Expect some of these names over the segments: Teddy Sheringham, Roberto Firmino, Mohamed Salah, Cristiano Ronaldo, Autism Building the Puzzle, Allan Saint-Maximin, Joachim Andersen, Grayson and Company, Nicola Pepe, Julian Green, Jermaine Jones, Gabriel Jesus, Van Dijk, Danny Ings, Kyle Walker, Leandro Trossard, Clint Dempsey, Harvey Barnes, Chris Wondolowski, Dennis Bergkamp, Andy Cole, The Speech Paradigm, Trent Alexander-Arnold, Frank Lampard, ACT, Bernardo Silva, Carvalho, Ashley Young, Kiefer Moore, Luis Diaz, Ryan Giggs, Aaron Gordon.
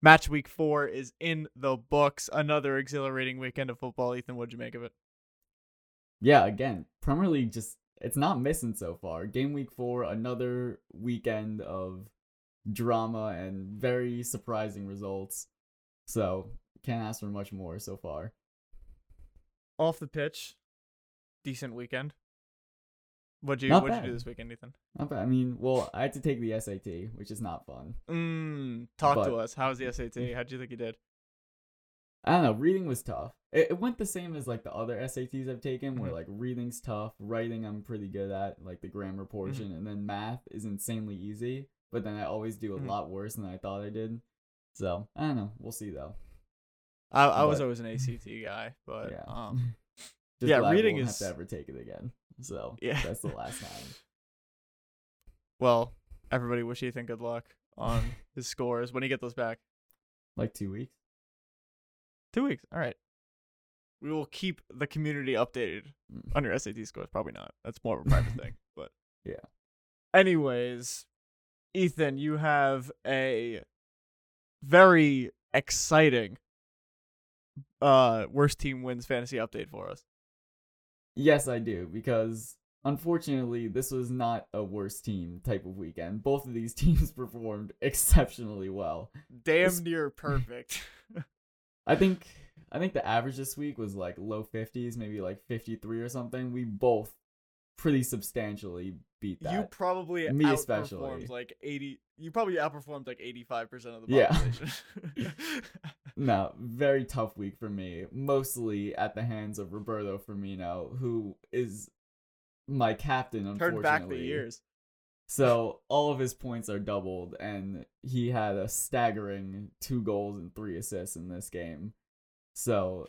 Match week 4 is in the books. Another exhilarating weekend of football. Ethan, what'd you make of it? Yeah, again, Premier League just, it's not missing so far. Game week 4, another weekend of drama and very surprising results. So, can't ask for much more so far. Off the pitch, decent weekend. What'd you do this weekend, Ethan? Not bad. I mean, well, I had to take the SAT, which is not fun. Talk to us. How was the SAT? How'd you think you did? I don't know. Reading was tough. It went the same as like the other SATs I've taken, where like reading's tough, writing I'm pretty good at, like the grammar portion, and then math is insanely easy. But then I always do a lot worse than I thought I did. So I don't know. We'll see though. I was always an ACT guy, but yeah. Yeah, reading I won't have to ever take it again. So yeah, that's the last time. Well, everybody wish Ethan good luck on his scores. When do you get those back? Like 2 weeks. 2 weeks. All right. We will keep the community updated on your SAT scores. Probably not. That's more of a private thing. But yeah. Anyways, Ethan, you have a very exciting worst team wins fantasy update for us. Yes, I do, because unfortunately, this was not a worst team type of weekend. Both of these teams performed exceptionally well. Damn near perfect. I think the average this week was like low 50s, maybe like 53 or something. We both pretty substantially beat that. You probably outperformed like 85% of the population. Yeah. No, very tough week for me, mostly at the hands of Roberto Firmino, who is my captain, unfortunately. Turned back the years. So all of his points are doubled, and he had a staggering 2 goals and 3 assists in this game. So,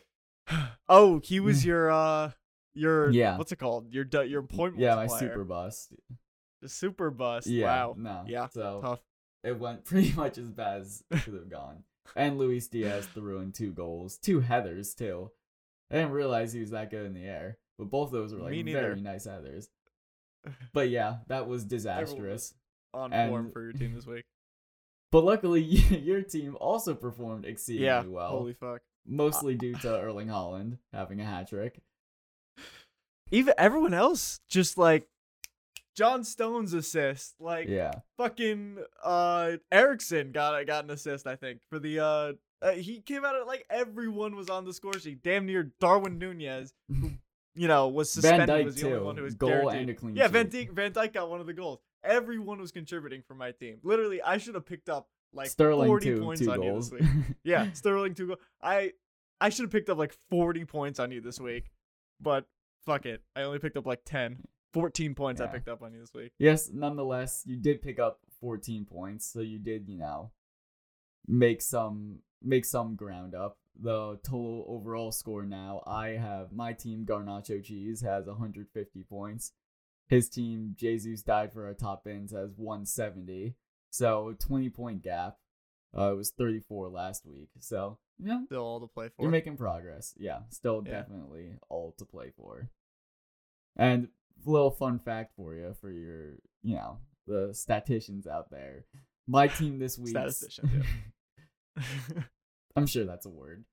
oh, he was your what's it called? Your point multiplier. Yeah, my super bust. The super bust. Yeah, wow. No. Yeah. So tough. It went pretty much as bad as it could have gone. And Luis Diaz threw in 2 goals, 2 headers too. I didn't realize he was that good in the air, but both those were like very nice headers. But yeah, that was disastrous. On form for your team this week. But luckily, your team also performed exceedingly well. Holy fuck! Mostly due to Erling Haaland having a hat trick. Even everyone else, just like John Stones' assist, like fucking Erickson got an assist, I think, for the he came out at like everyone was on the score sheet. Damn near Darwin Núñez, who was suspended. Van Dijk was the only one who was goal guaranteed. And a clean sheet. Van Dijk got one of the goals. Everyone was contributing for my team. Literally, I should have picked up like Sterling 40 points on goals. You this week. Yeah, Sterling 2 goals. I should have picked up like 40 points on you this week, but fuck it. I only picked up like 10. 14 points I picked up on you this week. Yes, nonetheless, you did pick up 14 points, so you did, make some ground up. The total overall score now, I have my team, Garnacho Cheese, has 150 points. His team, Jesus Died for Our Top Ends, has 170. So, 20-point gap. It was 34 last week. So, yeah. Still all to play for. You're making progress. Yeah, still definitely all to play for. And little fun fact for you, for your, the statisticians out there. My team this week. Statistician, yeah. I'm sure that's a word.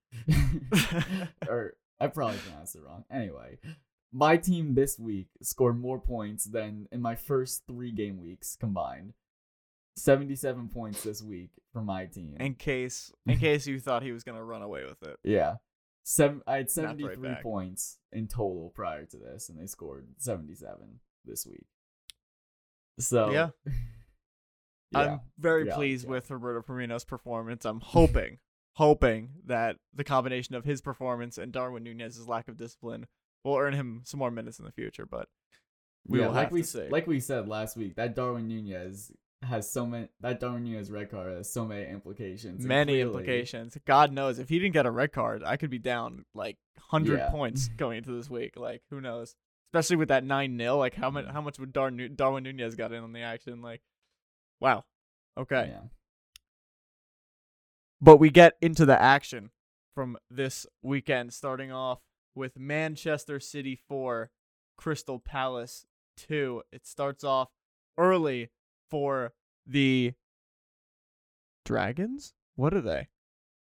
Or I probably pronounced it wrong. Anyway, my team this week scored more points than in my first 3 game weeks combined. 77 points this week for my team. In case you thought he was going to run away with it. Yeah. I had 73 points in total prior to this, and they scored 77 this week. So I'm very pleased with Roberto Firmino's performance. I'm hoping that the combination of his performance and Darwin Núñez's lack of discipline will earn him some more minutes in the future. But we will have to see. Like we said last week, that Darwin Núñez has so many. That Darwin Núñez red card has so many implications. Many implications. God knows if he didn't get a red card, I could be down like 100 points going into this week. Like who knows? Especially with that 9-0. Like how much would Darwin Núñez got in on the action? Like wow. Okay. Yeah. But we get into the action from this weekend, starting off with Manchester City 4, Crystal Palace 2. It starts off early for the Dragons? What are they?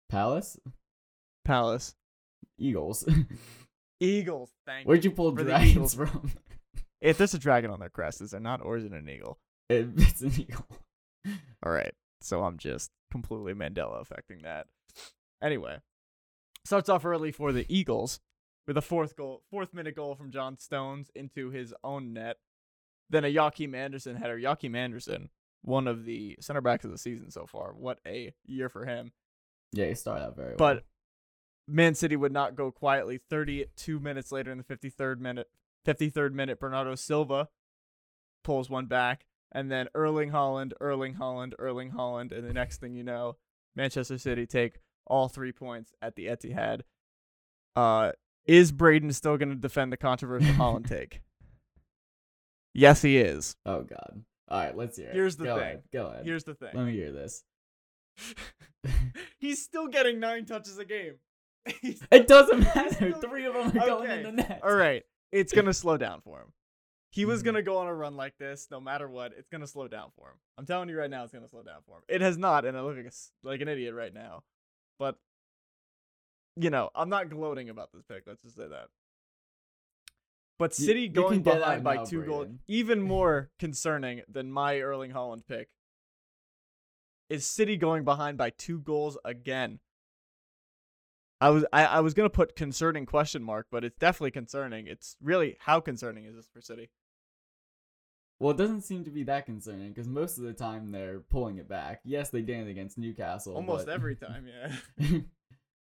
Palace. Eagles, thank you. Where'd you pull dragons from? If there's a dragon on their crest, is there not, or is it an eagle? It's an eagle. All right, so I'm just completely Mandela affecting that. Anyway, starts off early for the Eagles with a fourth-minute goal from John Stones into his own net. Then a Joachim Andersen header. Joachim Andersen, one of the center backs of the season so far. What a year for him. Yeah, he started out very well. But Man City would not go quietly. 32 minutes later in the 53rd minute, Bernardo Silva pulls one back. And then Erling Haaland. And the next thing you know, Manchester City take all 3 points at the Etihad. Is Braden still going to defend the controversial Haaland take? Yes, he is. Oh, God. All right, let's hear it. Go ahead. Here's the thing. Let me hear this. He's still getting 9 touches a game. It doesn't matter. 3 of them are going in the net. All right. It's going to slow down for him. He was going to go on a run like this no matter what. It's going to slow down for him. I'm telling you right now, it's going to slow down for him. It has not, and I look like an idiot right now. But, you know, I'm not gloating about this pick. Let's just say that. But City going behind by 2 goals, even more concerning than my Erling Haaland pick, is City going behind by 2 goals again. I was going to put concerning question mark, but it's definitely concerning. It's really, how concerning is this for City? Well, it doesn't seem to be that concerning because most of the time they're pulling it back. Yes, they did it against Newcastle. Every time, yeah.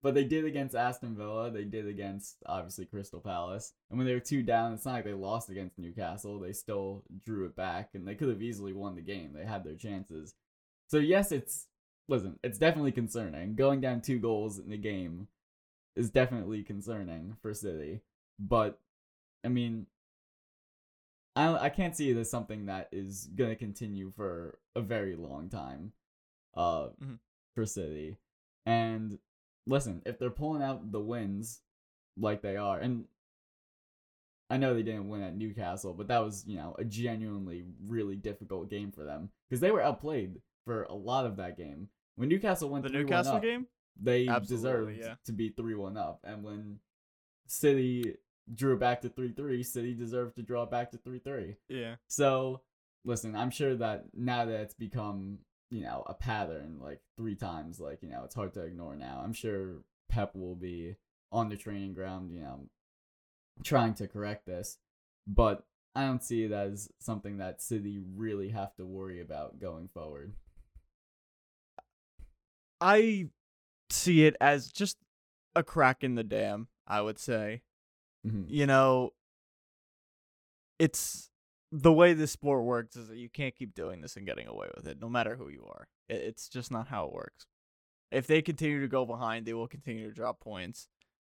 But they did against Aston Villa. They did against, obviously, Crystal Palace. And when they were 2 down, it's not like they lost against Newcastle. They still drew it back, and they could have easily won the game. They had their chances. So, yes, it's definitely concerning. Going down 2 goals in the game is definitely concerning for City. But, I mean, I can't see it as something that is going to continue for a very long time for City. And, listen, if they're pulling out the wins like they are, and I know they didn't win at Newcastle, but that was, you know, a genuinely really difficult game for them because they were outplayed for a lot of that game. When Newcastle went 3-1 up. The Newcastle game? They deserved to be 3-1 up. And when City drew back to 3-3, City deserved to draw back to 3-3. Yeah. So, listen, I'm sure that now that it's become, you know, a pattern, like 3 times, like, you know, it's hard to ignore now. I'm sure Pep will be on the training ground, you know, trying to correct this. But I don't see it as something that City really have to worry about going forward. I see it as just a crack in the dam, I would say. Mm-hmm. You know, it's the way this sport works is that you can't keep doing this and getting away with it, no matter who you are. It's just not how it works. If they continue to go behind, they will continue to drop points,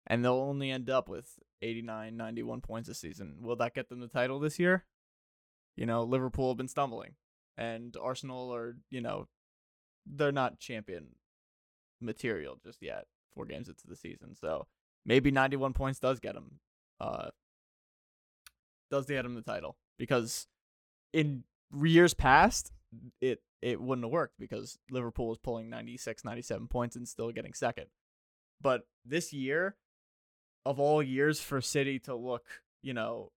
and they'll only end up with 89, 91 points this season. Will that get them the title this year? You know, Liverpool have been stumbling, and Arsenal are, you know, they're not champion material just yet, 4 games into the season. So maybe 91 points does get him the title, because in years past it wouldn't have worked because Liverpool was pulling 96, 97 points and still getting second. But this year, of all years, for City to look, you know,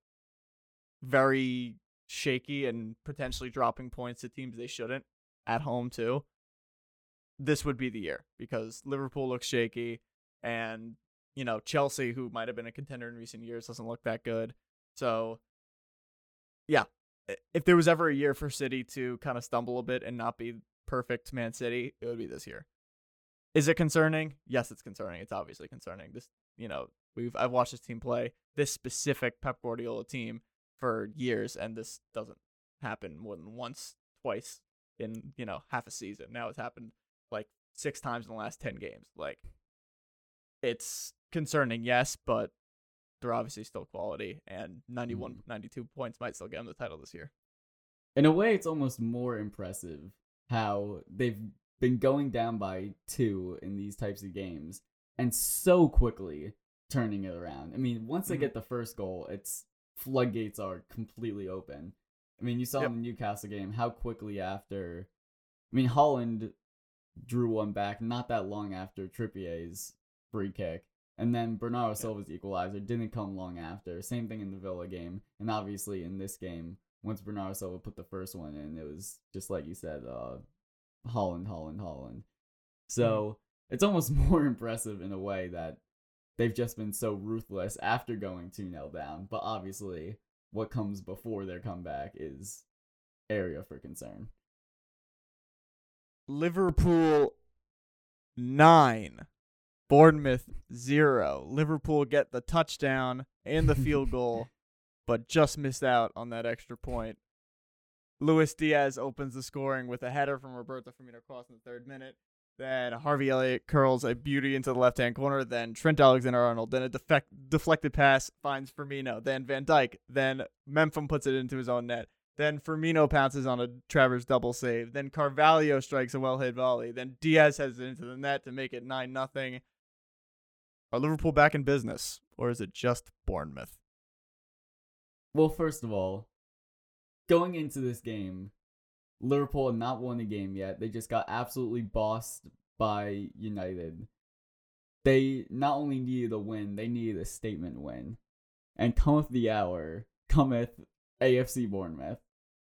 very shaky and potentially dropping points to teams they shouldn't at home too, this would be the year, because Liverpool looks shaky, and, you know, Chelsea, who might have been a contender in recent years, doesn't look that good. So, yeah, if there was ever a year for City to kind of stumble a bit and not be perfect Man City, it would be this year. Is it concerning? Yes, it's concerning. It's obviously concerning. This, you know, I've watched this team play, this specific Pep Guardiola team, for years, and this doesn't happen more than once, twice in, you know, half a season. Now it's happened like 6 times in the last 10 games. Like, it's concerning, yes, but they're obviously still quality, and 91, 92 points might still get them the title this year. In a way, it's almost more impressive how they've been going down by 2 in these types of games and so quickly turning it around. I mean, once they get the first goal, it's floodgates are completely open. I mean, you saw in the Newcastle game how quickly after, I mean, Haaland drew one back not that long after Trippier's free kick. And then Bernardo Silva's equalizer didn't come long after. Same thing in the Villa game. And obviously in this game, once Bernardo Silva put the first one in, it was just like you said, Haaland. So it's almost more impressive in a way that they've just been so ruthless after going 2-0 down. But obviously, what comes before their comeback is area for concern. Liverpool 9. Bournemouth 0. Liverpool get the touchdown and the field goal, but just missed out on that extra point. Luis Diaz opens the scoring with a header from Roberto Firmino cross in the 3rd minute. Then Harvey Elliott curls a beauty into the left-hand corner. Then Trent Alexander-Arnold. Then a deflected pass finds Firmino. Then Van Dijk. Then Memphis puts it into his own net. Then Firmino pounces on a Travers double save. Then Carvalho strikes a well-hit volley. Then Diaz heads it into the net to make it 9-0. Are Liverpool back in business, or is it just Bournemouth? Well, first of all, going into this game, Liverpool had not won a game yet. They just got absolutely bossed by United. They not only needed a win, they needed a statement win. And cometh the hour, cometh AFC Bournemouth.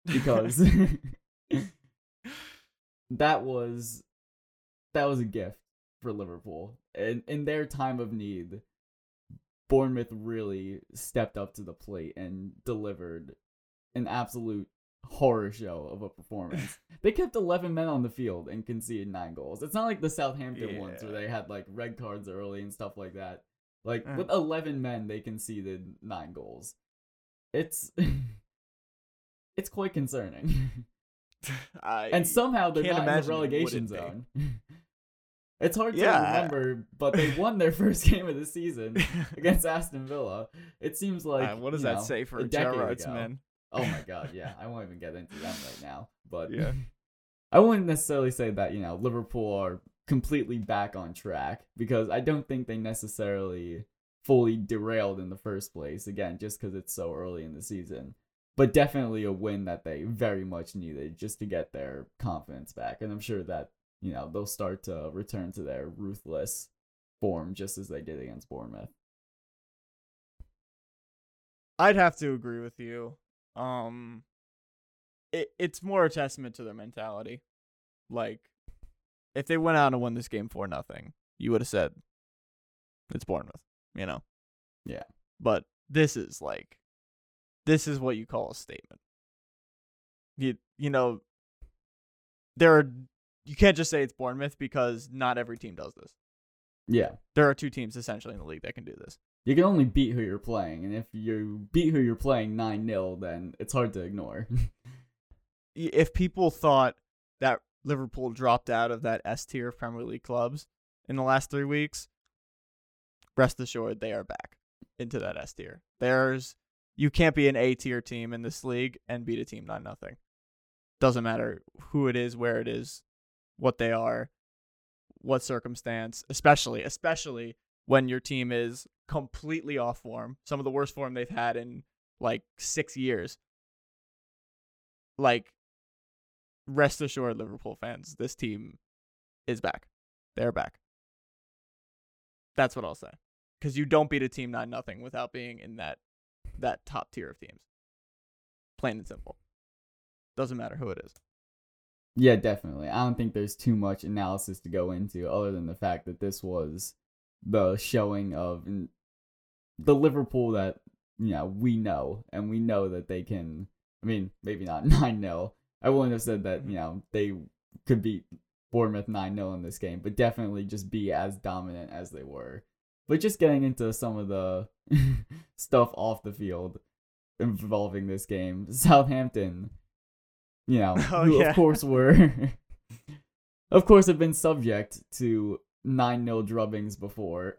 Because that was a gift for Liverpool. And in their time of need, Bournemouth really stepped up to the plate and delivered an absolute horror show of a performance. They kept 11 men on the field and conceded 9 goals. It's not like the Southampton ones where they had like red cards early and stuff like that. Like with 11 men, they conceded 9 goals. It's quite concerning. And somehow they're not in the relegation zone. It's hard to remember, but they won their first game of the season against Aston Villa. It seems like what does that say for Gerrard's men? Oh my God, yeah. I won't even get into them right now, but yeah, I wouldn't necessarily say that Liverpool are completely back on track because I don't think they necessarily fully derailed in the first place. Again, just because it's so early in the season, but definitely a win that they very much needed just to get their confidence back, and I'm sure that. They'll start to return to their ruthless form just as they did against Bournemouth. I'd have to agree with you. It's more a testament to their mentality. Like, if they went out and won this game 4-0, you would have said, it's Bournemouth, Yeah. But this is what you call a statement. You can't just say it's Bournemouth because not every team does this. Yeah. There are 2 teams essentially in the league that can do this. You can only beat who you're playing, and if you beat who you're playing 9-0, then it's hard to ignore. If people thought that Liverpool dropped out of that S tier of Premier League clubs in the last 3 weeks, rest assured they are back into that S tier. You can't be an A tier team in this league and beat a team 9-0. Doesn't matter who it is, where it is. What they are, what circumstance, especially when your team is completely off form, some of the worst form they've had in like 6 years. Like, rest assured, Liverpool fans, this team is back. They're back. That's what I'll say. Because you don't beat a team 9-0 without being in that top tier of teams. Plain and simple. Doesn't matter who it is. Yeah, definitely. I don't think there's too much analysis to go into other than the fact that this was the showing of the Liverpool that, we know. And we know that they can, maybe not 9-0. I wouldn't have said that, they could beat Bournemouth 9-0 in this game, but definitely just be as dominant as they were. But just getting into some of the stuff off the field involving this game, Southampton... who of course have been subject to 9-0 drubbings before,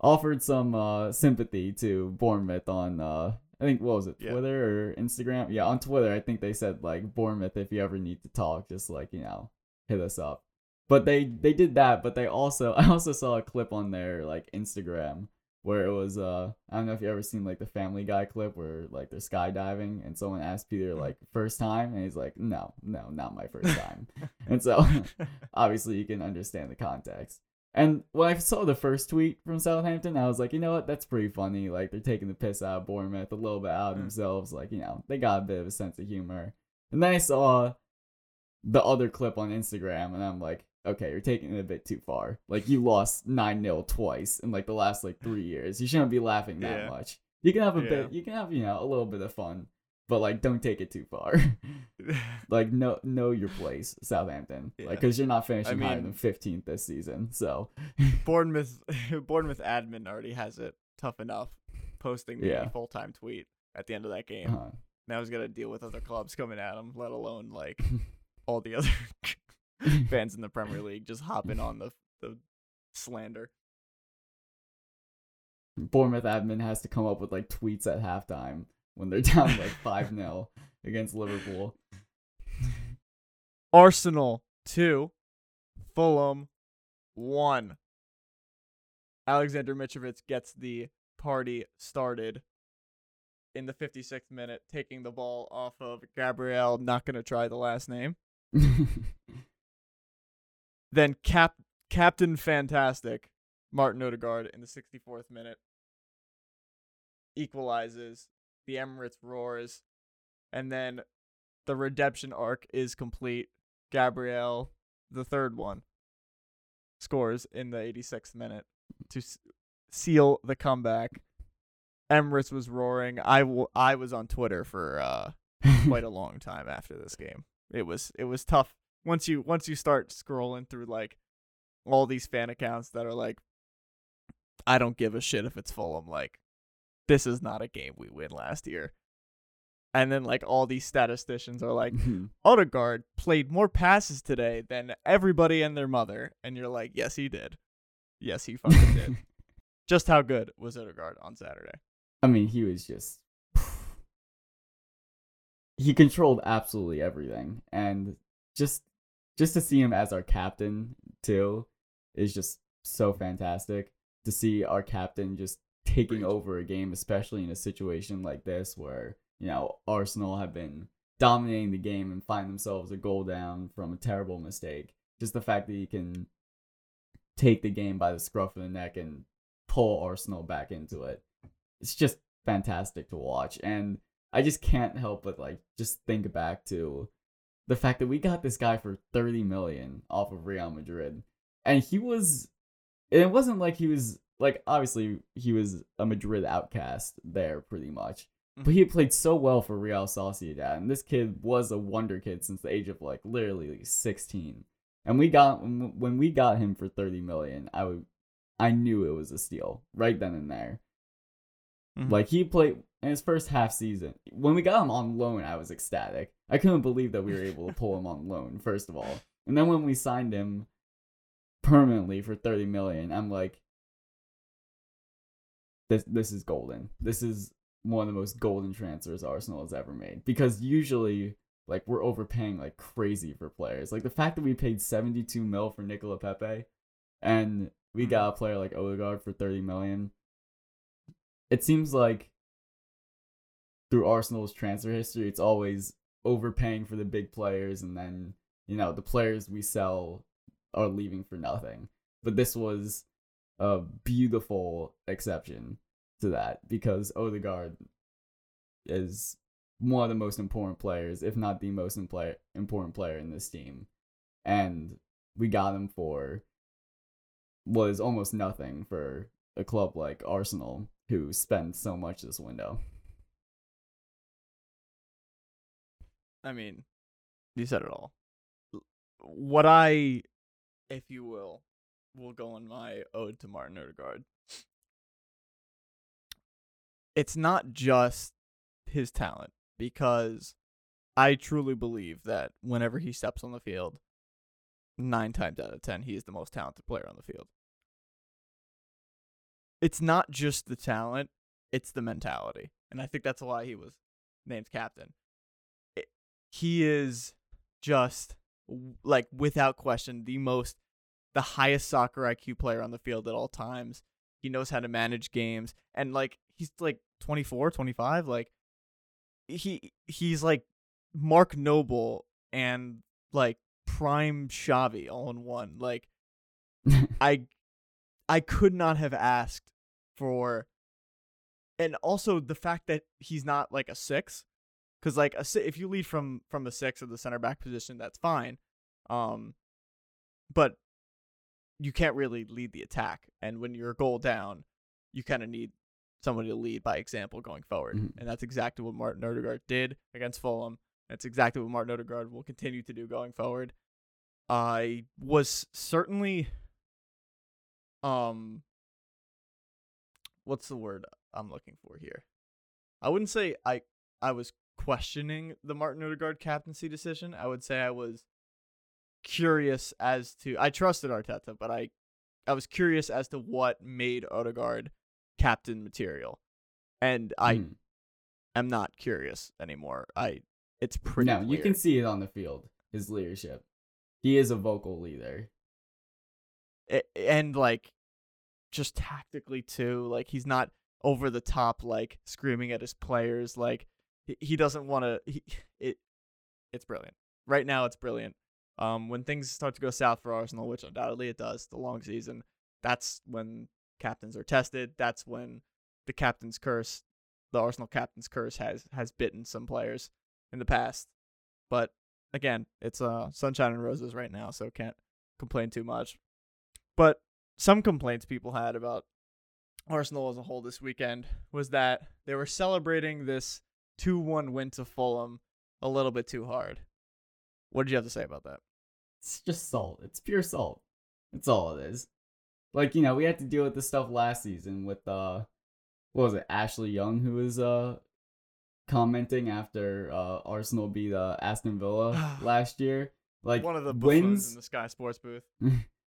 offered some sympathy to Bournemouth on I think what was it, Twitter or Instagram? Yeah, on Twitter I think they said like, Bournemouth, if you ever need to talk, just like, hit us up. But they did that, but I also saw a clip on their like Instagram where it was, I don't know if you ever seen like the Family Guy clip where like they're skydiving and someone asked Peter like first time and he's like, no, not my first time. And so obviously you can understand the context. And when I saw the first tweet from Southampton, I was like, you know what, that's pretty funny. Like they're taking the piss out of Bournemouth, a little bit out of themselves. Like, you know, they got a bit of a sense of humor. And then I saw the other clip on Instagram and I'm like, okay, you're taking it a bit too far. Like, you lost 9-0 twice in, like, the last, like, 3 years. You shouldn't be laughing that much. You can have a bit, you can have, you know, a little bit of fun, but, like, don't take it too far. Like, know your place, Southampton. Yeah. Like, because you're not finishing higher than 15th this season, so. Bournemouth admin already has it tough enough posting the full-time tweet at the end of that game. Uh-huh. Now he's got to deal with other clubs coming at him, let alone, like, all the other fans in the Premier League just hopping on the slander. Bournemouth admin has to come up with like tweets at halftime when they're down like 5-0 against Liverpool. Arsenal 2, Fulham 1. Alexander Mitrovic gets the party started in the 56th minute, taking the ball off of Gabriel. Not going to try the last name. Then Captain Fantastic, Martin Odegaard, in the 64th minute, equalizes, the Emirates roars, and then the redemption arc is complete. Gabriel, the third one, scores in the 86th minute to seal the comeback. Emirates was roaring. I was on Twitter for quite a long time after this game. It was tough. Once you start scrolling through like all these fan accounts that are like, I don't give a shit if it's Fulham, like this is not a game we win last year. And then like all these statisticians are like, Odegaard played more passes today than everybody and their mother, and you're like, yes he did. Yes he fucking did. Just how good was Odegaard on Saturday? I mean, he was just he controlled absolutely everything, and just to see him as our captain, too, is just so fantastic. To see our captain just taking over a game, especially in a situation like this where, you know, Arsenal have been dominating the game and find themselves a goal down from a terrible mistake. Just the fact that he can take the game by the scruff of the neck and pull Arsenal back into it. It's just fantastic to watch. And I just can't help but, like, just think back to the fact that we got this guy for $30 million off of Real Madrid, and it wasn't like he was like, obviously he was a Madrid outcast there pretty much, but he had played so well for Real Sociedad, and this kid was a wonder kid since the age of like literally 16. And when we got him for $30 million, I knew it was a steal right then and there. Like, he played in his first half season. When we got him on loan, I was ecstatic. I couldn't believe that we were able to pull him on loan, first of all. And then when we signed him permanently for $30 million, I'm like, this is golden. This is one of the most golden transfers Arsenal has ever made. Because usually, like, we're overpaying like crazy for players. Like, the fact that we paid 72 mil for Nicola Pepe, and we got a player like Odegaard for $30 million. It seems like through Arsenal's transfer history, it's always overpaying for the big players, and then, you know, the players we sell are leaving for nothing. But this was a beautiful exception to that, because Odegaard is one of the most important players, if not the most important player in this team. And we got him for what is almost nothing for a club like Arsenal, who spend so much this window. I mean, you said it all. What I, if you will go on my ode to Martin Odegaard. It's not just his talent, because I truly believe that whenever he steps on the field, 9 times out of 10, he is the most talented player on the field. It's not just the talent, it's the mentality. And I think that's why he was named captain. He is just, like, without question, the highest soccer IQ player on the field at all times. He knows how to manage games. And, like, he's, like, 24, 25. Like, he's, like, Mark Noble and, like, prime Xavi all in one. Like, I could not have asked for... And also the fact that he's not, like, a six. Because, like, if you lead from the six or the center back position, that's fine. But you can't really lead the attack. And when you're a goal down, you kind of need somebody to lead by example going forward. Mm-hmm. And that's exactly what Martin Odegaard did against Fulham. That's exactly what Martin Odegaard will continue to do going forward. I was certainly... What's the word I'm looking for here? I wouldn't say I was questioning the Martin Odegaard captaincy decision. I would say I was curious as to... I trusted Arteta, but I was curious as to what made Odegaard captain material. And I am not curious anymore. It's pretty clear. You can see it on the field, his leadership. He is a vocal leader. And, like, just tactically, too. Like, he's not over the top, like, screaming at his players. Like, he doesn't want to... It's brilliant. Right now, it's brilliant. When things start to go south for Arsenal, which undoubtedly it does, the long season, that's when captains are tested. That's when the captain's curse, the Arsenal captain's curse, has bitten some players in the past. But, again, it's sunshine and roses right now, so can't complain too much. But some complaints people had about Arsenal as a whole this weekend was that they were celebrating this 2-1 win to Fulham a little bit too hard. What did you have to say about that? It's just salt. It's pure salt. That's all it is. Like, you know, we had to deal with this stuff last season with, Ashley Young, who was commenting after Arsenal beat Aston Villa last year. Like, one of the buffoons in the Sky Sports booth.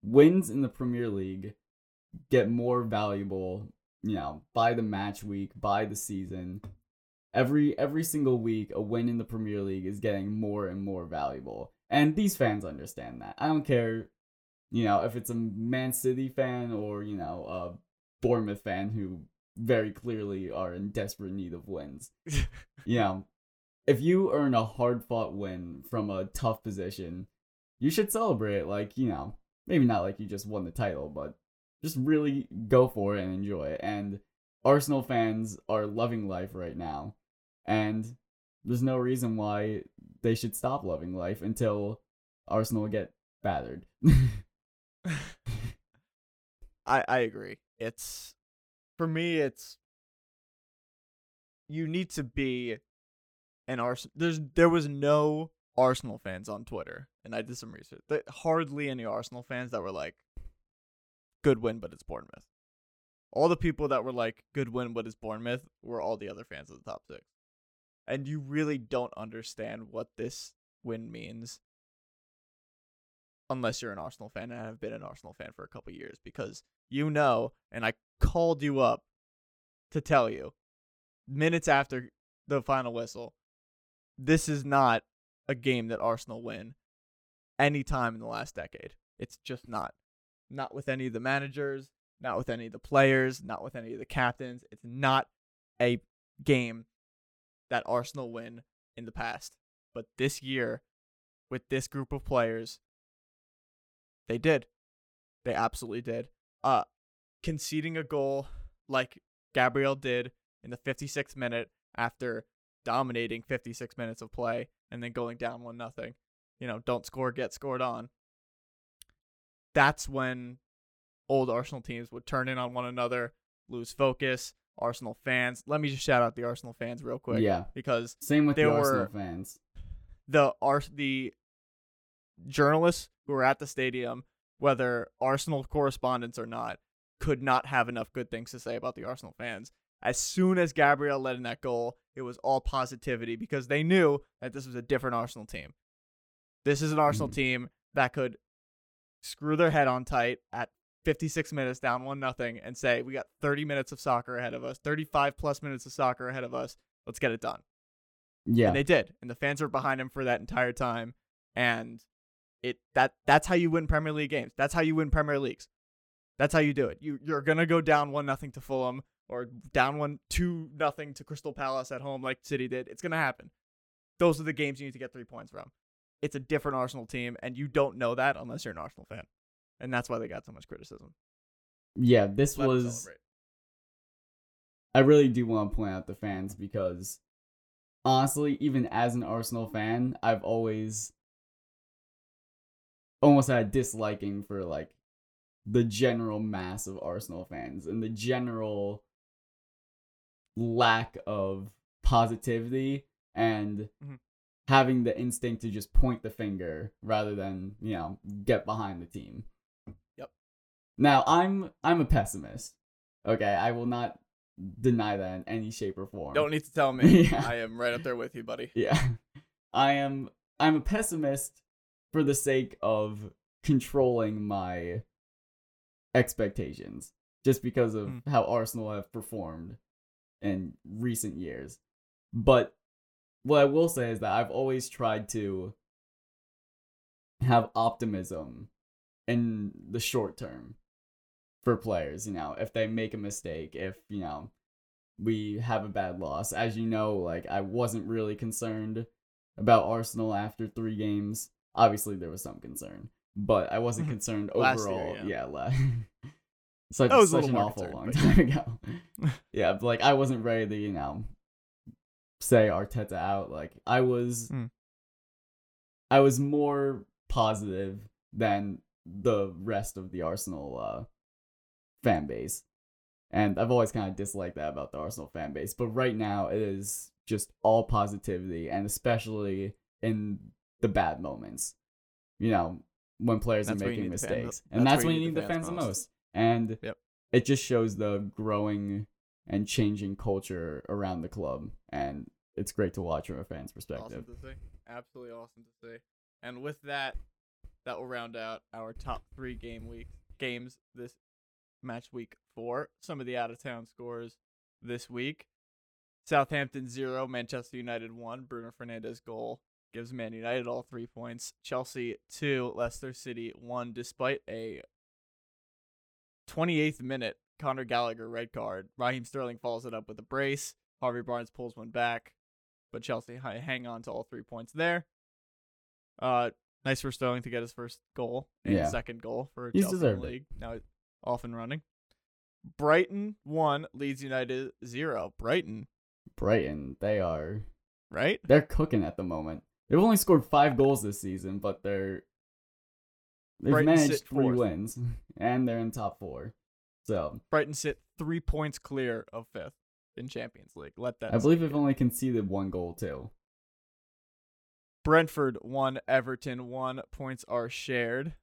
Wins in the Premier League get more valuable, you know, by the match week, by the season. Every single week, a win in the Premier League is getting more and more valuable. And these fans understand that. I don't care, you know, if it's a Man City fan or, you know, a Bournemouth fan who very clearly are in desperate need of wins. You know, if you earn a hard-fought win from a tough position, you should celebrate, like, you know, maybe not like you just won the title, but just really go for it and enjoy it. And Arsenal fans are loving life right now. And there's no reason why they should stop loving life until Arsenal get battered. I agree. It's, for me, it's, you need to be an Arsenal. There was no Arsenal fans on Twitter, and I did some research. Hardly any Arsenal fans that were like, good win, but it's Bournemouth. All the people that were like, good win, but it's Bournemouth, were all the other fans of the top six. And you really don't understand what this win means unless you're an Arsenal fan, and I've been an Arsenal fan for a couple years, because you know, and I called you up to tell you, minutes after the final whistle, this is not a game that Arsenal win any time in the last decade. It's just not with any of the managers, not with any of the players, not with any of the captains. It's not a game that Arsenal win in the past, but this year with this group of players, they absolutely did. Conceding a goal like Gabriel did in the 56th minute after dominating 56 minutes of play and then going down 1-0. You know, don't score, get scored on. That's when old Arsenal teams would turn in on one another, lose focus. Arsenal fans. Let me just shout out the Arsenal fans real quick. Yeah. Because same with the Arsenal fans. The journalists who were at the stadium, whether Arsenal correspondents or not, could not have enough good things to say about the Arsenal fans. As soon as Gabriel let in that goal, it was all positivity because they knew that this was a different Arsenal team. This is an Arsenal team that could screw their head on tight at 56 minutes down 1-0 and say, we got 30 minutes of soccer ahead of us, 35 plus minutes of soccer ahead of us. Let's get it done. Yeah. And they did. And the fans were behind them for that entire time. And that's how you win Premier League games. That's how you win Premier Leagues. That's how you do it. You're going to go down 1-0 to Fulham or down 2-0 to Crystal Palace at home like City did. It's going to happen. Those are the games you need to get 3 points from. It's a different Arsenal team, and you don't know that unless you're an Arsenal fan. And that's why they got so much criticism. Yeah, this was... I really do want to point out the fans because, honestly, even as an Arsenal fan, I've always almost had a disliking for, like, the general mass of Arsenal fans and the general lack of positivity and having the instinct to just point the finger rather than, you know, get behind the team. Yep. Now, I'm a pessimist. Okay, I will not deny that in any shape or form. Don't need to tell me. Yeah. I am right up there with you, buddy. Yeah. I'm a pessimist for the sake of controlling my expectations just because of how Arsenal have performed in recent years. But what I will say is that I've always tried to have optimism in the short term for players, you know, if they make a mistake, if, you know, we have a bad loss. As you know, like, I wasn't really concerned about Arsenal after 3 games. Obviously, there was some concern. But I wasn't concerned overall. Last year, yeah. Such an awful long time ago. Yeah, but, like, I wasn't ready to, you know, say Arteta out. Like, I was more positive than the rest of the Arsenal fan base. And I've always kind of disliked that about the Arsenal fan base. But right now, it is just all positivity, and especially in the bad moments. You know, when players are making mistakes. And that's when you need the fans the most. And it just shows the growing and changing culture around the club. And it's great to watch from a fan's perspective. Awesome to see. Absolutely awesome to see. And with that, that will round out our top 3 games this match week 4. Some of the out-of-town scores this week. Southampton 0, Manchester United 1. Bruno Fernandes' goal gives Man United all 3 points. Chelsea 2, Leicester City 1, despite a 28th minute Conor Gallagher red card. Raheem Sterling follows it up with a brace. Harvey Barnes pulls one back, but Chelsea hang on to all 3 points there. Nice for Sterling to get his first goal and second goal for Chelsea in the league. Now off and running. Brighton 1, Leeds United 0. Brighton, they are right. They're cooking at the moment. They've only scored 5 goals this season, but they've managed 3 wins, and they're in top 4. So Brighton sit 3 points clear of 5th in Champions League. I believe they've only conceded 1 goal too. Brentford 1, Everton 1. Points are shared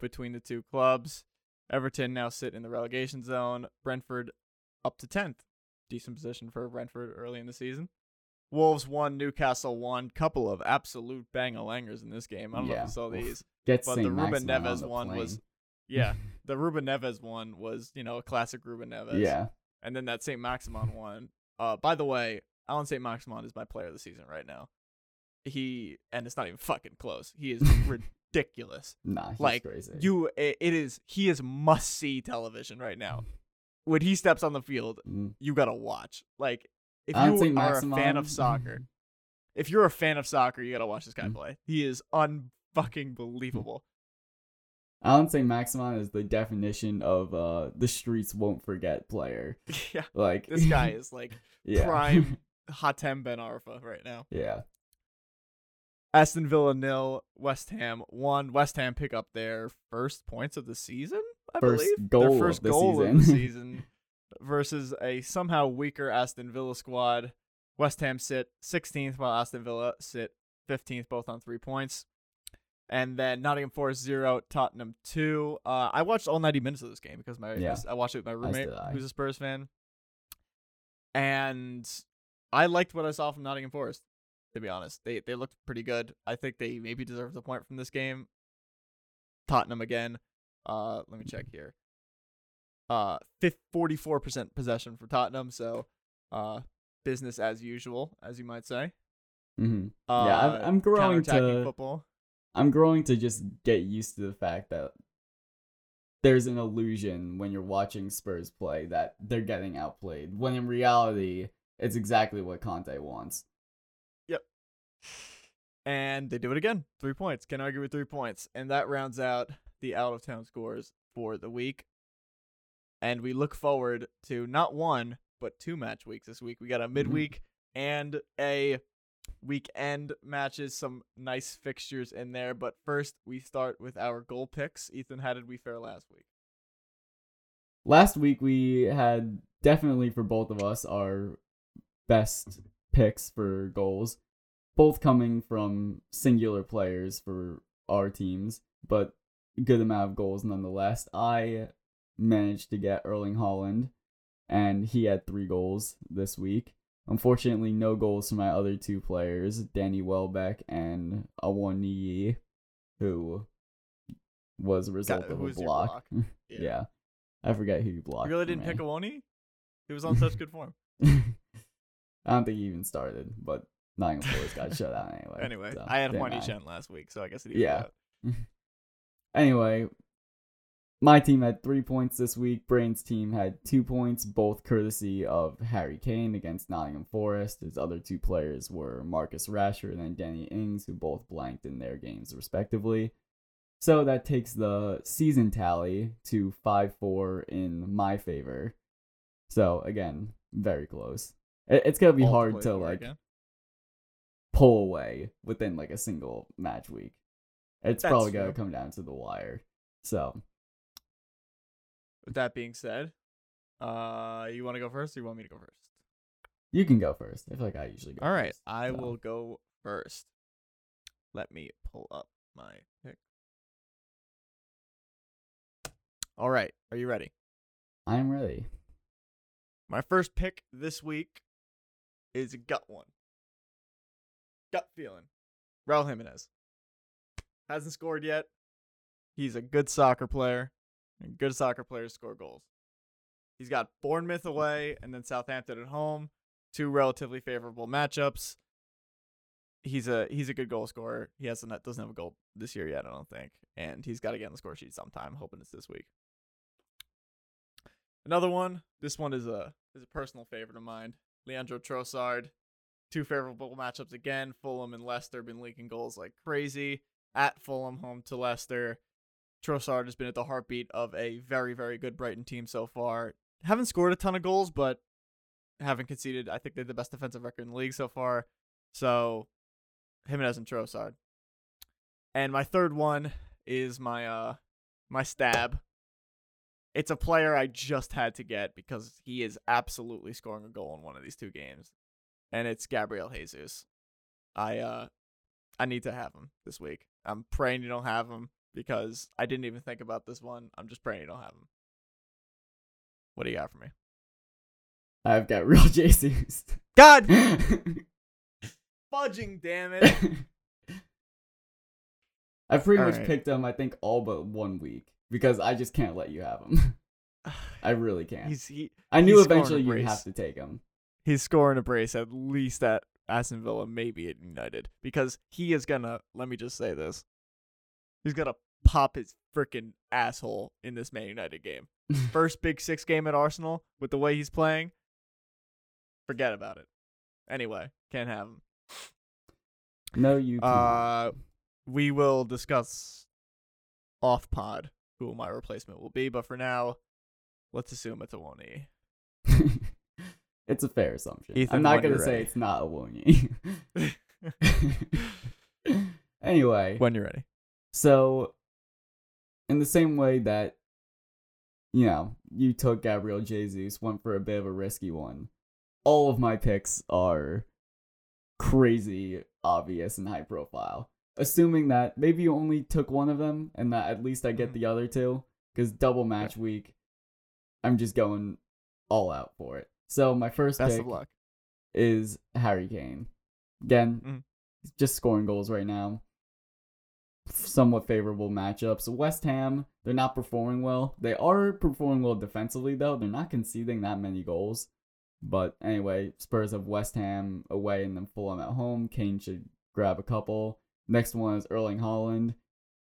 between the two clubs. Everton now sit in the relegation zone. Brentford up to 10th. Decent position for Brentford early in the season. Wolves 1, Newcastle 1. Couple of absolute bang-a-langers in this game. I don't know if you saw these. The Ruben Neves one was... Yeah, the Ruben Neves one was, you know, a classic Ruben Neves. Yeah. And then that Saint-Maximin one. By the way, Allan Saint-Maximin is my player of the season right now. And it's not even fucking close. He is ridiculous. He's crazy. He is must-see television right now. When he steps on the field, you gotta watch. Like... If you are a fan of soccer, you gotta watch this guy play. He is unfucking believable. Allan Saint-Maximin is the definition of the streets won't forget player. Yeah, like this guy is like prime Hatem Ben Arfa right now. Yeah. Aston Villa 0, West Ham 1. West Ham pick up their first points of the season. Their first goal of the season. Versus a somehow weaker Aston Villa squad. West Ham sit 16th, while Aston Villa sit 15th, both on 3 points. And then Nottingham Forest 0, Tottenham 2. I watched all 90 minutes of this game because I watched it with my roommate, who's a Spurs fan. And I liked what I saw from Nottingham Forest, to be honest. They looked pretty good. I think they maybe deserved a point from this game. Tottenham again. Let me check here. 44% possession for Tottenham, so business as usual, as you might say. I'm growing to football. I'm growing to just get used to the fact that there's an illusion when you're watching Spurs play that they're getting outplayed, when in reality, it's exactly what Conte wants. Yep. And they do it again. 3 points. Can't argue with 3 points. And that rounds out the out-of-town scores for the week. And we look forward to not one, but two match weeks this week. We got a midweek and a weekend matches, some nice fixtures in there. But first, we start with our goal picks. Ethan, how did we fare last week? Last week, we had definitely for both of us our best picks for goals, both coming from singular players for our teams, but a good amount of goals nonetheless. I managed to get Erling Haaland, and he had 3 goals this week. Unfortunately, no goals for my other 2 players, Danny Welbeck and Awoniyi, who was a result of a block. Yeah. Yeah, I forget who you blocked. You really didn't pick Awoniyi? He was on such good form. I don't think he even started, but Nottingham Forest got shut out anyway. Anyway, so, I had Juan Chen last week, so I guess it equaled out. Anyway, my team had 3 points this week. Brain's team had 2 points, both courtesy of Harry Kane against Nottingham Forest. His other 2 players were Marcus Rashford and Danny Ings, who both blanked in their games respectively. So that takes the season tally to 5-4 in my favor. So again, very close. It's going to be hard to pull away within a single match week. That's probably going to come down to the wire. So, with that being said, you want to go first or you want me to go first? You can go first. I feel like I usually go first. All right, I will go first. Let me pull up my pick. All right, are you ready? I'm ready. My first pick this week is a gut one. Gut feeling. Raul Jimenez. Hasn't scored yet. He's a good soccer player. And good soccer players score goals. He's got Bournemouth away and then Southampton at home. 2 relatively favorable matchups. He's a good goal scorer. He doesn't have a goal this year yet, I don't think. And he's got to get on the score sheet sometime. Hoping it's this week. Another one. This one is a personal favorite of mine. Leandro Trossard. 2 favorable matchups again. Fulham and Leicester have been leaking goals like crazy. At Fulham, home to Leicester. Trossard has been at the heartbeat of a very, very good Brighton team so far. Haven't scored a ton of goals, but haven't conceded. I think they're the best defensive record in the league so far. So, Jimenez and Trossard. And my third one is my stab. It's a player I just had to get because he is absolutely scoring a goal in one of these 2 games. And it's Gabriel Jesus. I need to have him this week. I'm praying you don't have him because I didn't even think about this one. I'm just praying you don't have him. What do you got for me? I've got real Jesus. God! Fudging, damn it. I pretty much picked him, I think, all but 1 week because I just can't let you have him. I really can't. I knew eventually you'd have to take him. He's scoring a brace at least at Aston Villa, maybe at United, because he is going to, let me just say this, he's going to pop his freaking asshole in this Man United game. First big 6 game at Arsenal with the way he's playing, forget about it. Anyway, can't have him. No, you can't. We will discuss off-pod who my replacement will be, but for now, let's assume it's Awoniyi. It's a fair assumption. Ethan, I'm not going to say it's not Awoniyi. Anyway. When you're ready. So, in the same way that, you took Gabriel Jesus, went for a bit of a risky one, all of my picks are crazy, obvious, and high profile. Assuming that maybe you only took one of them, and that at least I get the other 2, because double match week, I'm just going all out for it. So my first pick is Harry Kane. Again, he's just scoring goals right now. Somewhat favorable matchups. West Ham, they're not performing well. They are performing well defensively, though. They're not conceding that many goals. But anyway, Spurs have West Ham away and then Fulham at home. Kane should grab a couple. Next one is Erling Haaland.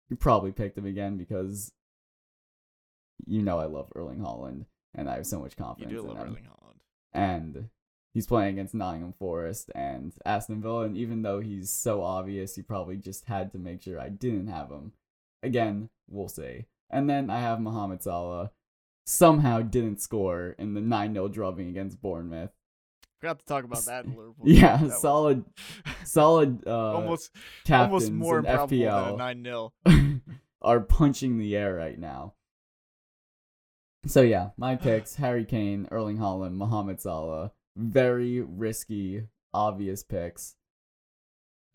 You probably picked him again because you know I love Erling Haaland, and I have so much confidence in him. You do love Erling Haaland. And he's playing against Nottingham Forest and Aston Villa, and even though he's so obvious, he probably just had to make sure I didn't have him. Again, we'll see. And then I have Mohamed Salah. Somehow didn't score in the 9-0 drubbing against Bournemouth. Forgot to talk about that in Liverpool. Yeah, that solid almost more improbable than a 9-0. Are punching the air right now. So yeah, my picks, Harry Kane, Erling Haaland, Mohamed Salah. Very risky, obvious picks.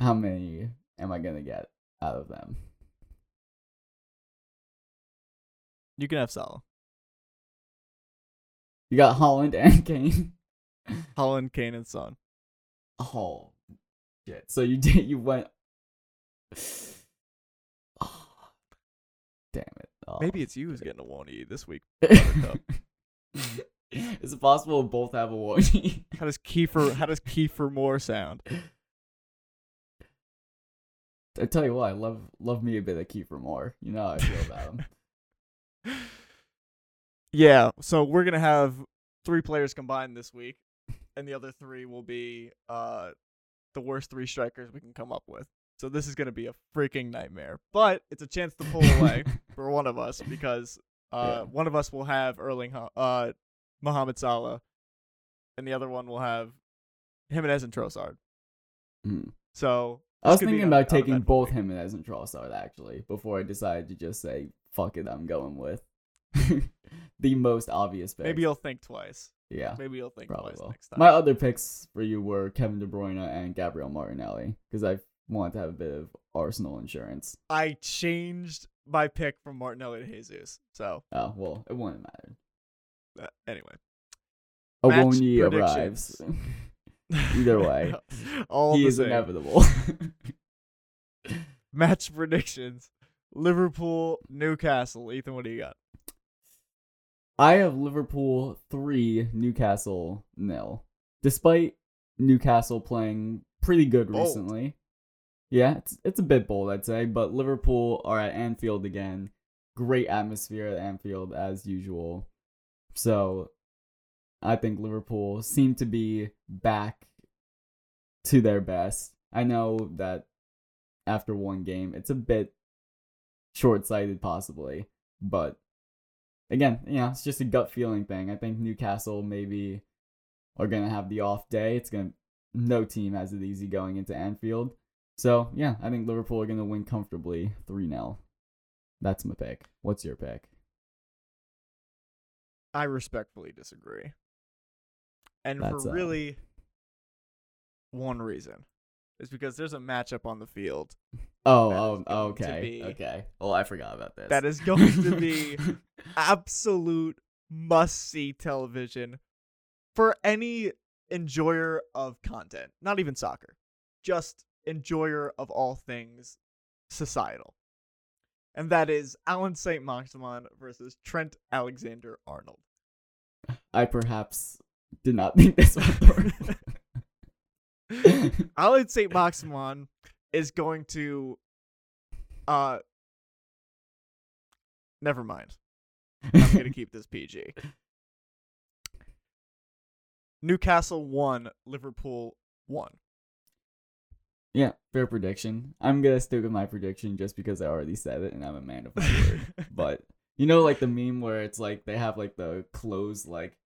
How many am I going to get out of them? You can have Salah. You got Haaland and Kane. Haaland, Kane, and Son. Oh, shit. So you went... Oh, damn it. Oh, maybe it's you who's getting Awoniyi this week. Is it possible both have Awoniyi? How does Kiefer Moore sound? I tell you what, I love me a bit of Kiefer Moore. You know how I feel about him. Yeah, so we're going to have 3 players combined this week, and the other 3 will be the worst 3 strikers we can come up with. So this is going to be a freaking nightmare. But it's a chance to pull away for one of us, because one of us will have Mohamed Salah, and the other one will have Jimenez and Trossard. Mm. So I was thinking about taking both Jimenez and Trossard, actually, before I decided to just say, fuck it, I'm going with the most obvious pick. Maybe you'll think twice. Yeah. Maybe you'll think twice next time. My other picks for you were Kevin De Bruyne and Gabriel Martinelli, because I wanted to have a bit of Arsenal insurance. I changed my pick from Martinelli to Jesus. So. Oh, well, it wouldn't matter. Anyway. Awoniyi arrives. Either way. He is inevitable. Match predictions. Liverpool, Newcastle. Ethan, what do you got? I have Liverpool 3, Newcastle 0. Despite Newcastle playing pretty good recently. Yeah, it's a bit bold, I'd say. But Liverpool are at Anfield again. Great atmosphere at Anfield, as usual. So I think Liverpool seem to be back to their best. I know that after one game, it's a bit short-sighted, possibly. But again, yeah, it's just a gut feeling thing. I think Newcastle maybe are going to have the off day. No team has it easy going into Anfield. So, yeah, I think Liverpool are going to win comfortably 3-0. That's my pick. What's your pick? I respectfully disagree. And that's for really one reason. It's because there's a matchup on the field. Okay. Well, I forgot about this. That is going to be absolute must-see television for any enjoyer of content. Not even soccer. Just enjoyer of all things societal. And that is Allan Saint-Maximin versus Trent Alexander-Arnold. I perhaps did not think this was important. Allan Saint-Maximin is going to... Never mind. I'm going to keep this PG. Newcastle 1, Liverpool 1. Yeah, fair prediction. I'm going to stick with my prediction just because I already said it and I'm a man of my word. But, you know, like the meme where it's like they have like the clothes like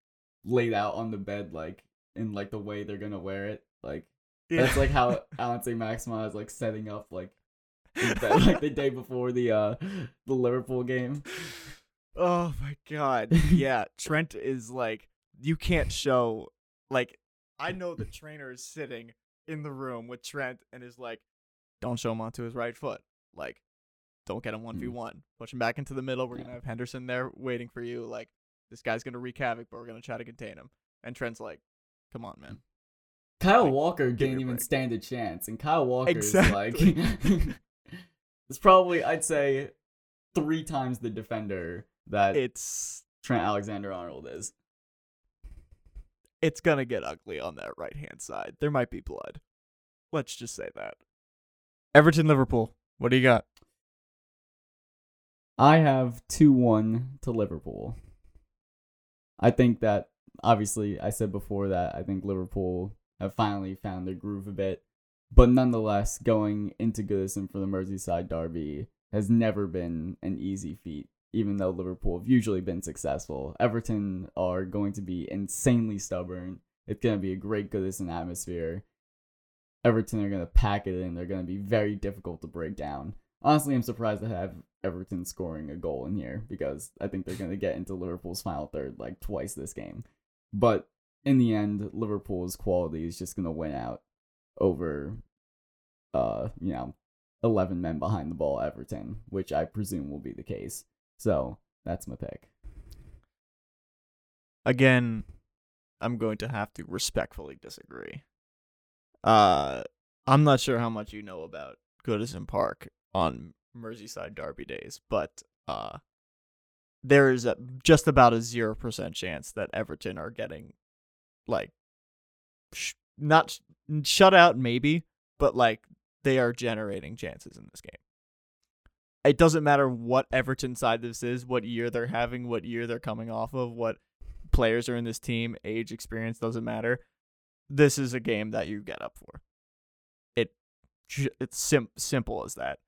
laid out on the bed, like in like the way they're going to wear it. Like, yeah. That's like how Allan Saint-Maximin is like setting up like the bed, like the day before the Liverpool game. Oh my God. Yeah, Trent is like, you can't show, like, I know the trainer is sitting in the room with Trent and is like, don't show him onto his right foot. Like, don't get him 1v1. Push him back into the middle. We're going to have Henderson there waiting for you. Like, this guy's going to wreak havoc, but we're going to try to contain him. And Trent's like, come on, man. Kyle Walker didn't even stand a chance. And Kyle Walker's like, it's probably, I'd say, 3 times the defender that it's Trent Alexander-Arnold is. It's going to get ugly on that right-hand side. There might be blood. Let's just say that. Everton, Liverpool. What do you got? I have 2-1 to Liverpool. I think that, obviously, I said before that I think Liverpool have finally found their groove a bit. But nonetheless, going into Goodison for the Merseyside derby has never been an easy feat, even though Liverpool have usually been successful. Everton are going to be insanely stubborn. It's going to be a great Goodison atmosphere. Everton are going to pack it in. They're going to be very difficult to break down. Honestly, I'm surprised to have Everton scoring a goal in here, because I think they're going to get into Liverpool's final third like twice this game. But in the end, Liverpool's quality is just going to win out over, 11 men behind the ball Everton, which I presume will be the case. So that's my pick. Again, I'm going to have to respectfully disagree. I'm not sure how much you know about Goodison Park on Merseyside derby days, but there is just about a 0% chance that Everton are getting, like, shut out maybe, but, like, they are generating chances in this game. It doesn't matter what Everton side this is, what year they're having, what year they're coming off of, what players are in this team, age, experience, doesn't matter. This is a game that you get up for. It's simple as that.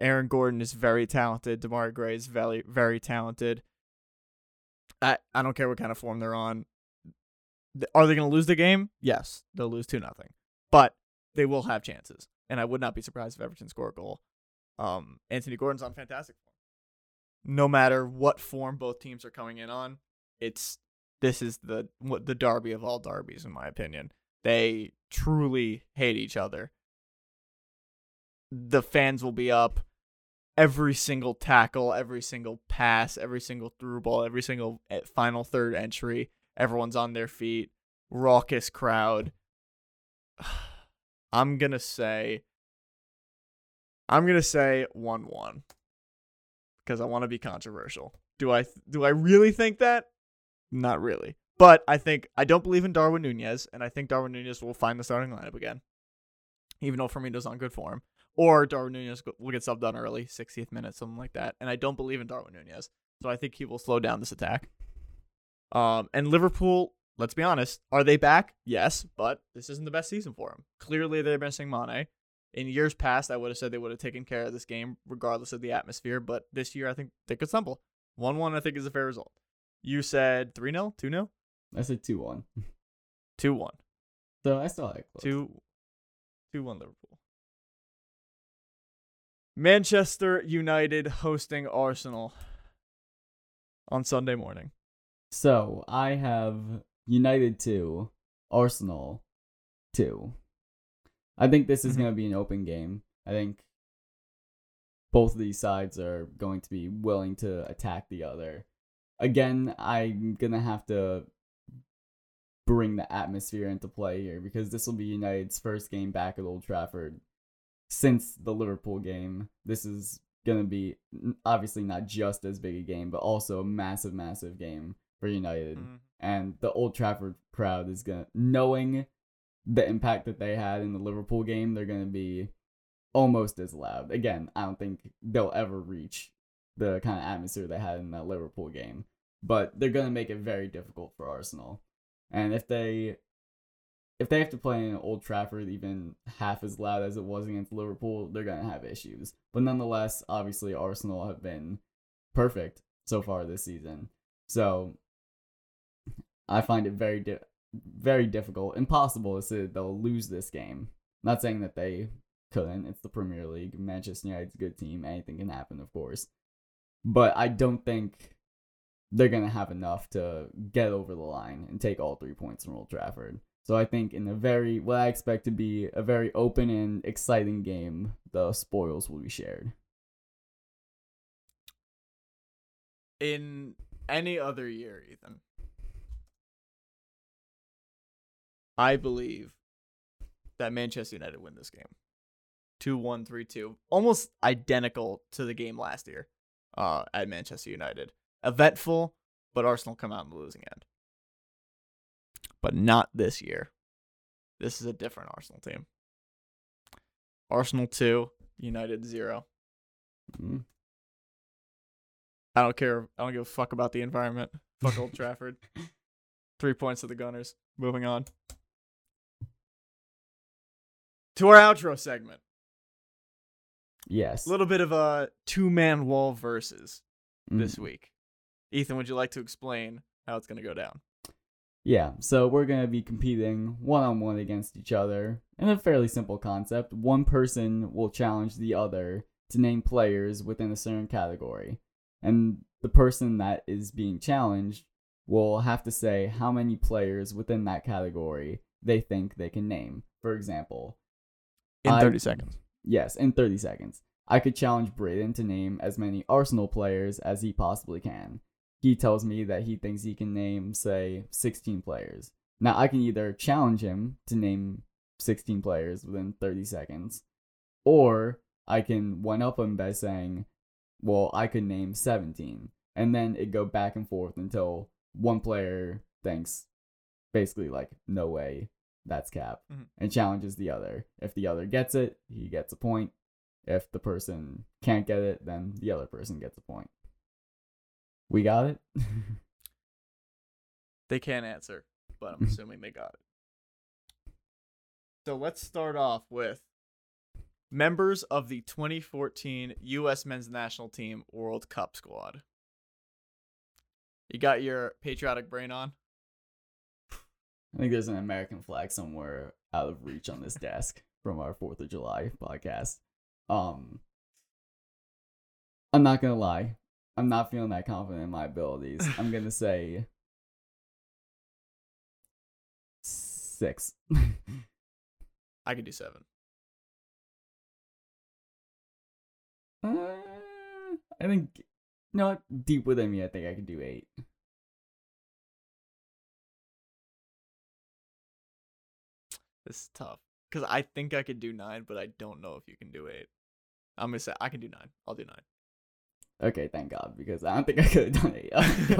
Aaron Gordon is very talented. Demarai Gray is very, very talented. I don't care what kind of form they're on. Are they going to lose the game? Yes, they'll lose 2-0. But they will have chances, and I would not be surprised if Everton score a goal. Anthony Gordon's on fantastic form. No matter what form both teams are coming in on, this is the derby of all derbies, in my opinion. They truly hate each other. The fans will be up. Every single tackle, every single pass, every single through ball, every single final third entry, everyone's on their feet. Raucous crowd. I'm going to say 1-1 because I want to be controversial. Do I really think that? Not really. But I don't believe in Darwin Núñez, and I think Darwin Núñez will find the starting lineup again, even though Firmino's on good form. Or Darwin Núñez will get subbed on early, 60th minute, something like that. And I don't believe in Darwin Núñez, so I think he will slow down this attack. And Liverpool, let's be honest, are they back? Yes, but this isn't the best season for them. Clearly, they're missing Mane. In years past, I would have said they would have taken care of this game, regardless of the atmosphere. But this year, I think they could stumble. 1-1, I think, is a fair result. You said 3-0? 2-0? I said 2-1. 2-1. So I saw it close. 2-1 Liverpool. Manchester United hosting Arsenal on Sunday morning. So I have United 2, Arsenal 2. I think this is going to be an open game. I think both of these sides are going to be willing to attack the other. Again, I'm going to have to bring the atmosphere into play here, because this will be United's first game back at Old Trafford since the Liverpool game. This is going to be obviously not just as big a game, but also a massive, massive game for United. Mm-hmm. And the Old Trafford crowd is going to, knowing the impact that they had in the Liverpool game, they're going to be almost as loud. Again, I don't think they'll ever reach the kind of atmosphere they had in that Liverpool game, but they're going to make it very difficult for Arsenal. And if they have to play in Old Trafford even half as loud as it was against Liverpool, they're going to have issues. But nonetheless, obviously, Arsenal have been perfect so far this season. So I find it very difficult, impossible to say that they'll lose this game. I'm not saying that they couldn't. It's the Premier League. Manchester United's a good team. Anything can happen, of course. But I don't think they're going to have enough to get over the line and take all 3 points from Old Trafford. So I think in what I expect to be a very open and exciting game, the spoils will be shared. In any other year, Ethan, I believe that Manchester United win this game. 2-1, 3-2. Almost identical to the game last year at Manchester United. Eventful, but Arsenal come out in the losing end. But not this year. This is a different Arsenal team. Arsenal 2, United 0. Mm-hmm. I don't care. I don't give a fuck about the environment. Fuck Old Trafford. 3 points to the Gunners. Moving on. To our outro segment. Yes. A little bit of a two-man wall versus this week. Ethan, would you like to explain how it's going to go down? Yeah, so we're going to be competing one-on-one against each other in a fairly simple concept. One person will challenge the other to name players within a certain category. And the person that is being challenged will have to say how many players within that category they think they can name. For example, in 30 seconds. Yes, in 30 seconds. I could challenge Brayden to name as many Arsenal players as he possibly can. He tells me that he thinks he can name, say, 16 players. Now, I can either challenge him to name 16 players within 30 seconds, or I can one-up him by saying, well, I could name 17. And then it go back and forth until one player thinks, basically, like, no way, that's cap, and challenges the other. If the other gets it, he gets a point. If the person can't get it, then the other person gets a point. We got it? They can't answer, but I'm assuming they got it. So let's start off with members of the 2014 U.S. Men's National Team World Cup squad. You got your patriotic brain on? I think there's an American flag somewhere out of reach on this desk from our 4th of July podcast. I'm not going to lie. I'm not feeling that confident in my abilities. I'm going to say 6. I could do 7. I think, not deep within me, I think I could do 8. This is tough. Because I think I could do 9, but I don't know if you can do 8. I'm going to say I can do 9. I'll do 9. Okay, thank God, because I don't think I could have done 8.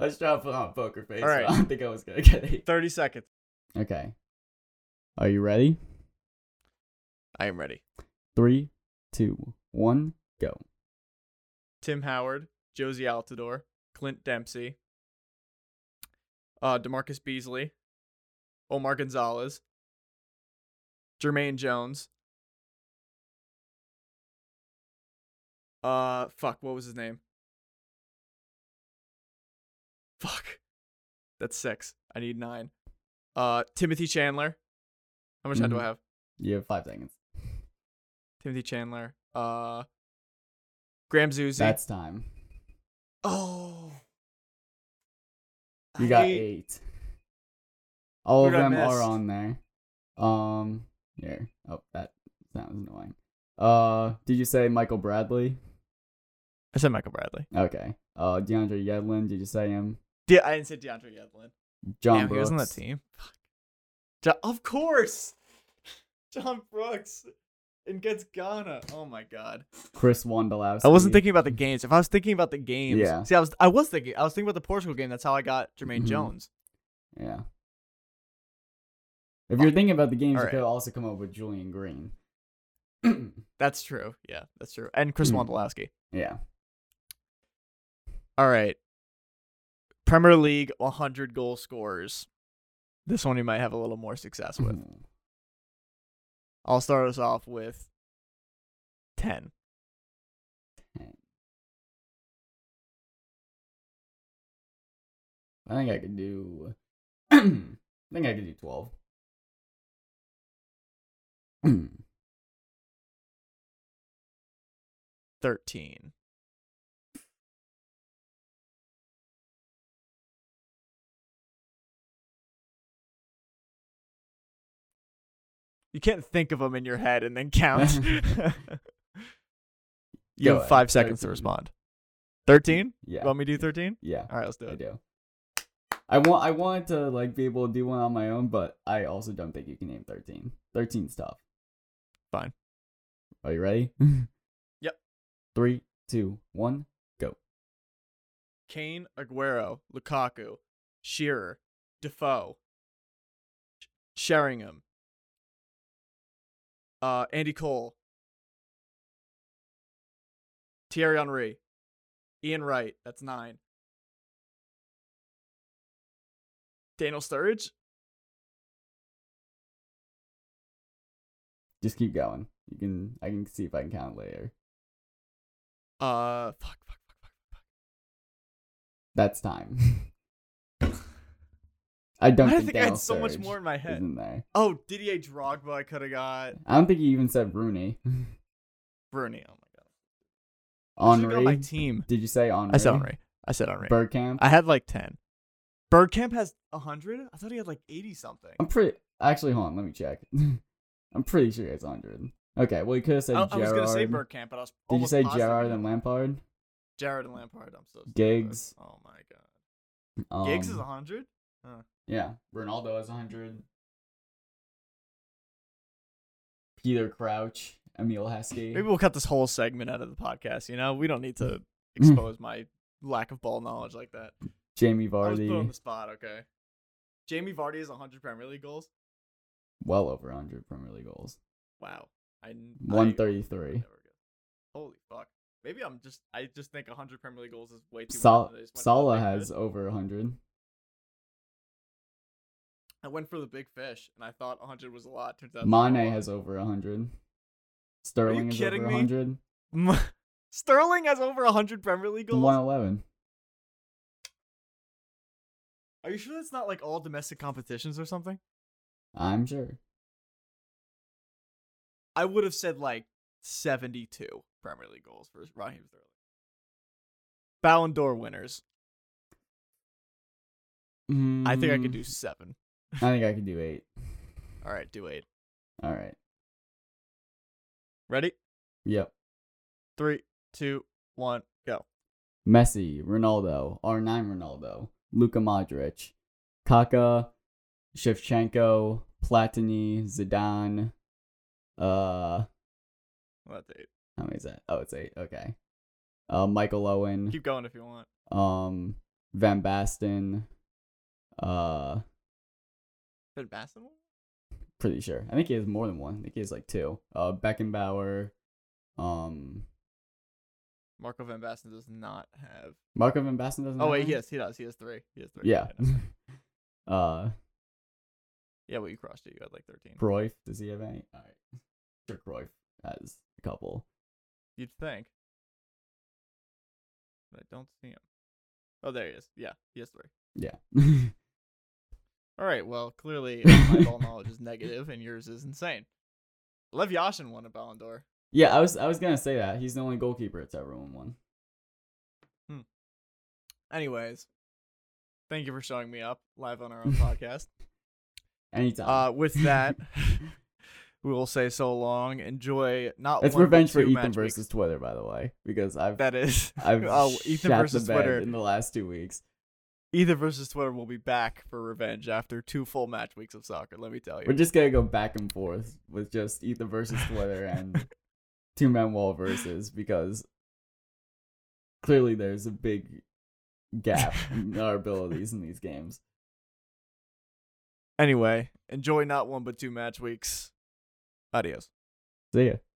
I was trying to put on a poker face, right. But I don't think I was going to get 8. 30 seconds. Okay. Are you ready? I am ready. 3, 2, 1, go. Tim Howard, Josie Altidore, Clint Dempsey, DeMarcus Beasley, Omar Gonzalez, Jermaine Jones. What was his name? Fuck. That's 6. I need 9. Timothy Chandler. How much time do I have? You have 5 seconds. Timothy Chandler. Graham Zuzi. That's time. Oh. You got 8. All of them are on there. Here. Oh, that sounds annoying. Did you say Michael Bradley? I said Michael Bradley. Okay. DeAndre Yedlin, did you say him? I didn't say DeAndre Yedlin. John Brooks. He was on that team. Of course! John Brooks. And gets Ghana. Oh my God. Chris Wondolowski. I wasn't thinking about the games. If I was thinking about the games. Yeah. See, I was thinking about the Portugal game. That's how I got Jermaine Jones. Yeah. If you're thinking about the games, you could also come up with Julian Green. That's true. Yeah, that's true. And Chris Wondolowski. Yeah. All right. Premier League 100 goal scorers. This one you might have a little more success with. I'll start us off with 10. I think I could do... I think I could do 12. Hmm. 13. You can't think of them in your head and then count. You have 5 seconds to respond. 13? Yeah. You want me to do 13? Yeah. All right, let's do it. I do. I wanted to be able to do one on my own, but I also don't think you can name 13. 13's tough. Fine. Are you ready? 3, 2, 1, go. Kane, Aguero, Lukaku, Shearer, Defoe, Sheringham, Andy Cole, Thierry Henry. Ian Wright. That's 9. Daniel Sturridge. Just keep going. I can see if I can count later. Fuck. That's time. I think I had so much more in my head. Isn't there? Oh, Didier Drogba I could have got. I don't think you even said Rooney. Rooney, oh my god. Henry. On my team. Did you say Henry? I said Henry. Bergkamp? I had like 10. Bergkamp has 100? I thought he had like 80 something. Actually, hold on, let me check. I'm pretty sure it's 100. Okay, well, you could have said Gerrard. I was going to say Bergkamp, but I was almost positive. Did you say Gerrard and Lampard? Gerrard and Lampard, I'm so sorry. Giggs. Oh, my God. Giggs is 100? Huh. Yeah. Ronaldo is 100. Peter Crouch. Emil Heskey. Maybe we'll cut this whole segment out of the podcast, you know? We don't need to expose my lack of ball knowledge like that. Jamie Vardy. I was put on the spot, okay. Jamie Vardy has 100 Premier League goals. Well over 100 Premier League goals. Wow. 133. Holy fuck. Maybe I just think 100 Premier League goals is way too much. Salah has over 100. I went for the big fish and I thought 100 was a lot. Turns out Mane has over 100. Sterling is over 100. Sterling has over 100 Premier League goals. 111. Are you sure that's not like all domestic competitions or something? I'm sure. I would have said like 72 Premier League goals for Raheem Sterling. Ballon d'Or winners. I think I could do 7. I think I could do 8. All right, do 8. All right. Ready? Yep. 3, 2, 1, go. Messi, Ronaldo, R9 Ronaldo, Luka Modric, Kaká, Shevchenko, Platini, Zidane. Well, that's 8. How many is that? Oh, it's 8. Okay. Michael Owen. Keep going if you want. Van Basten. Van Basten? Pretty sure. I think he has more than one. I think he has like 2. Beckenbauer. Marco Van Basten does not have. Marco Van Basten doesn't. Oh wait, yes, he does. He has 3. Yeah. Yeah, well, you crossed it. You had like 13. Cruyff, does he have any? All right. Sure, Cruyff has a couple. You'd think. But I don't see him. Oh, there he is. Yeah, he has 3. Yeah. All right, well, clearly my ball knowledge is negative and yours is insane. Lev Yashin won a Ballon d'Or. Yeah, I was going to say that. He's the only goalkeeper that's ever won. Anyways, thank you for showing me up live on our own podcast. Anytime. With that, we will say so long. Enjoy. Not it's one, revenge for Ethan versus Twitter, by the way, because I've Ethan versus Twitter in the last 2 weeks. Ethan versus Twitter will be back for revenge after 2 full match weeks of soccer. Let me tell you, we're just gonna go back and forth with just Ethan versus Twitter and two man wall versus, because clearly there's a big gap in our abilities in these games. Anyway, enjoy not 1 but 2 match weeks. Adios. See ya.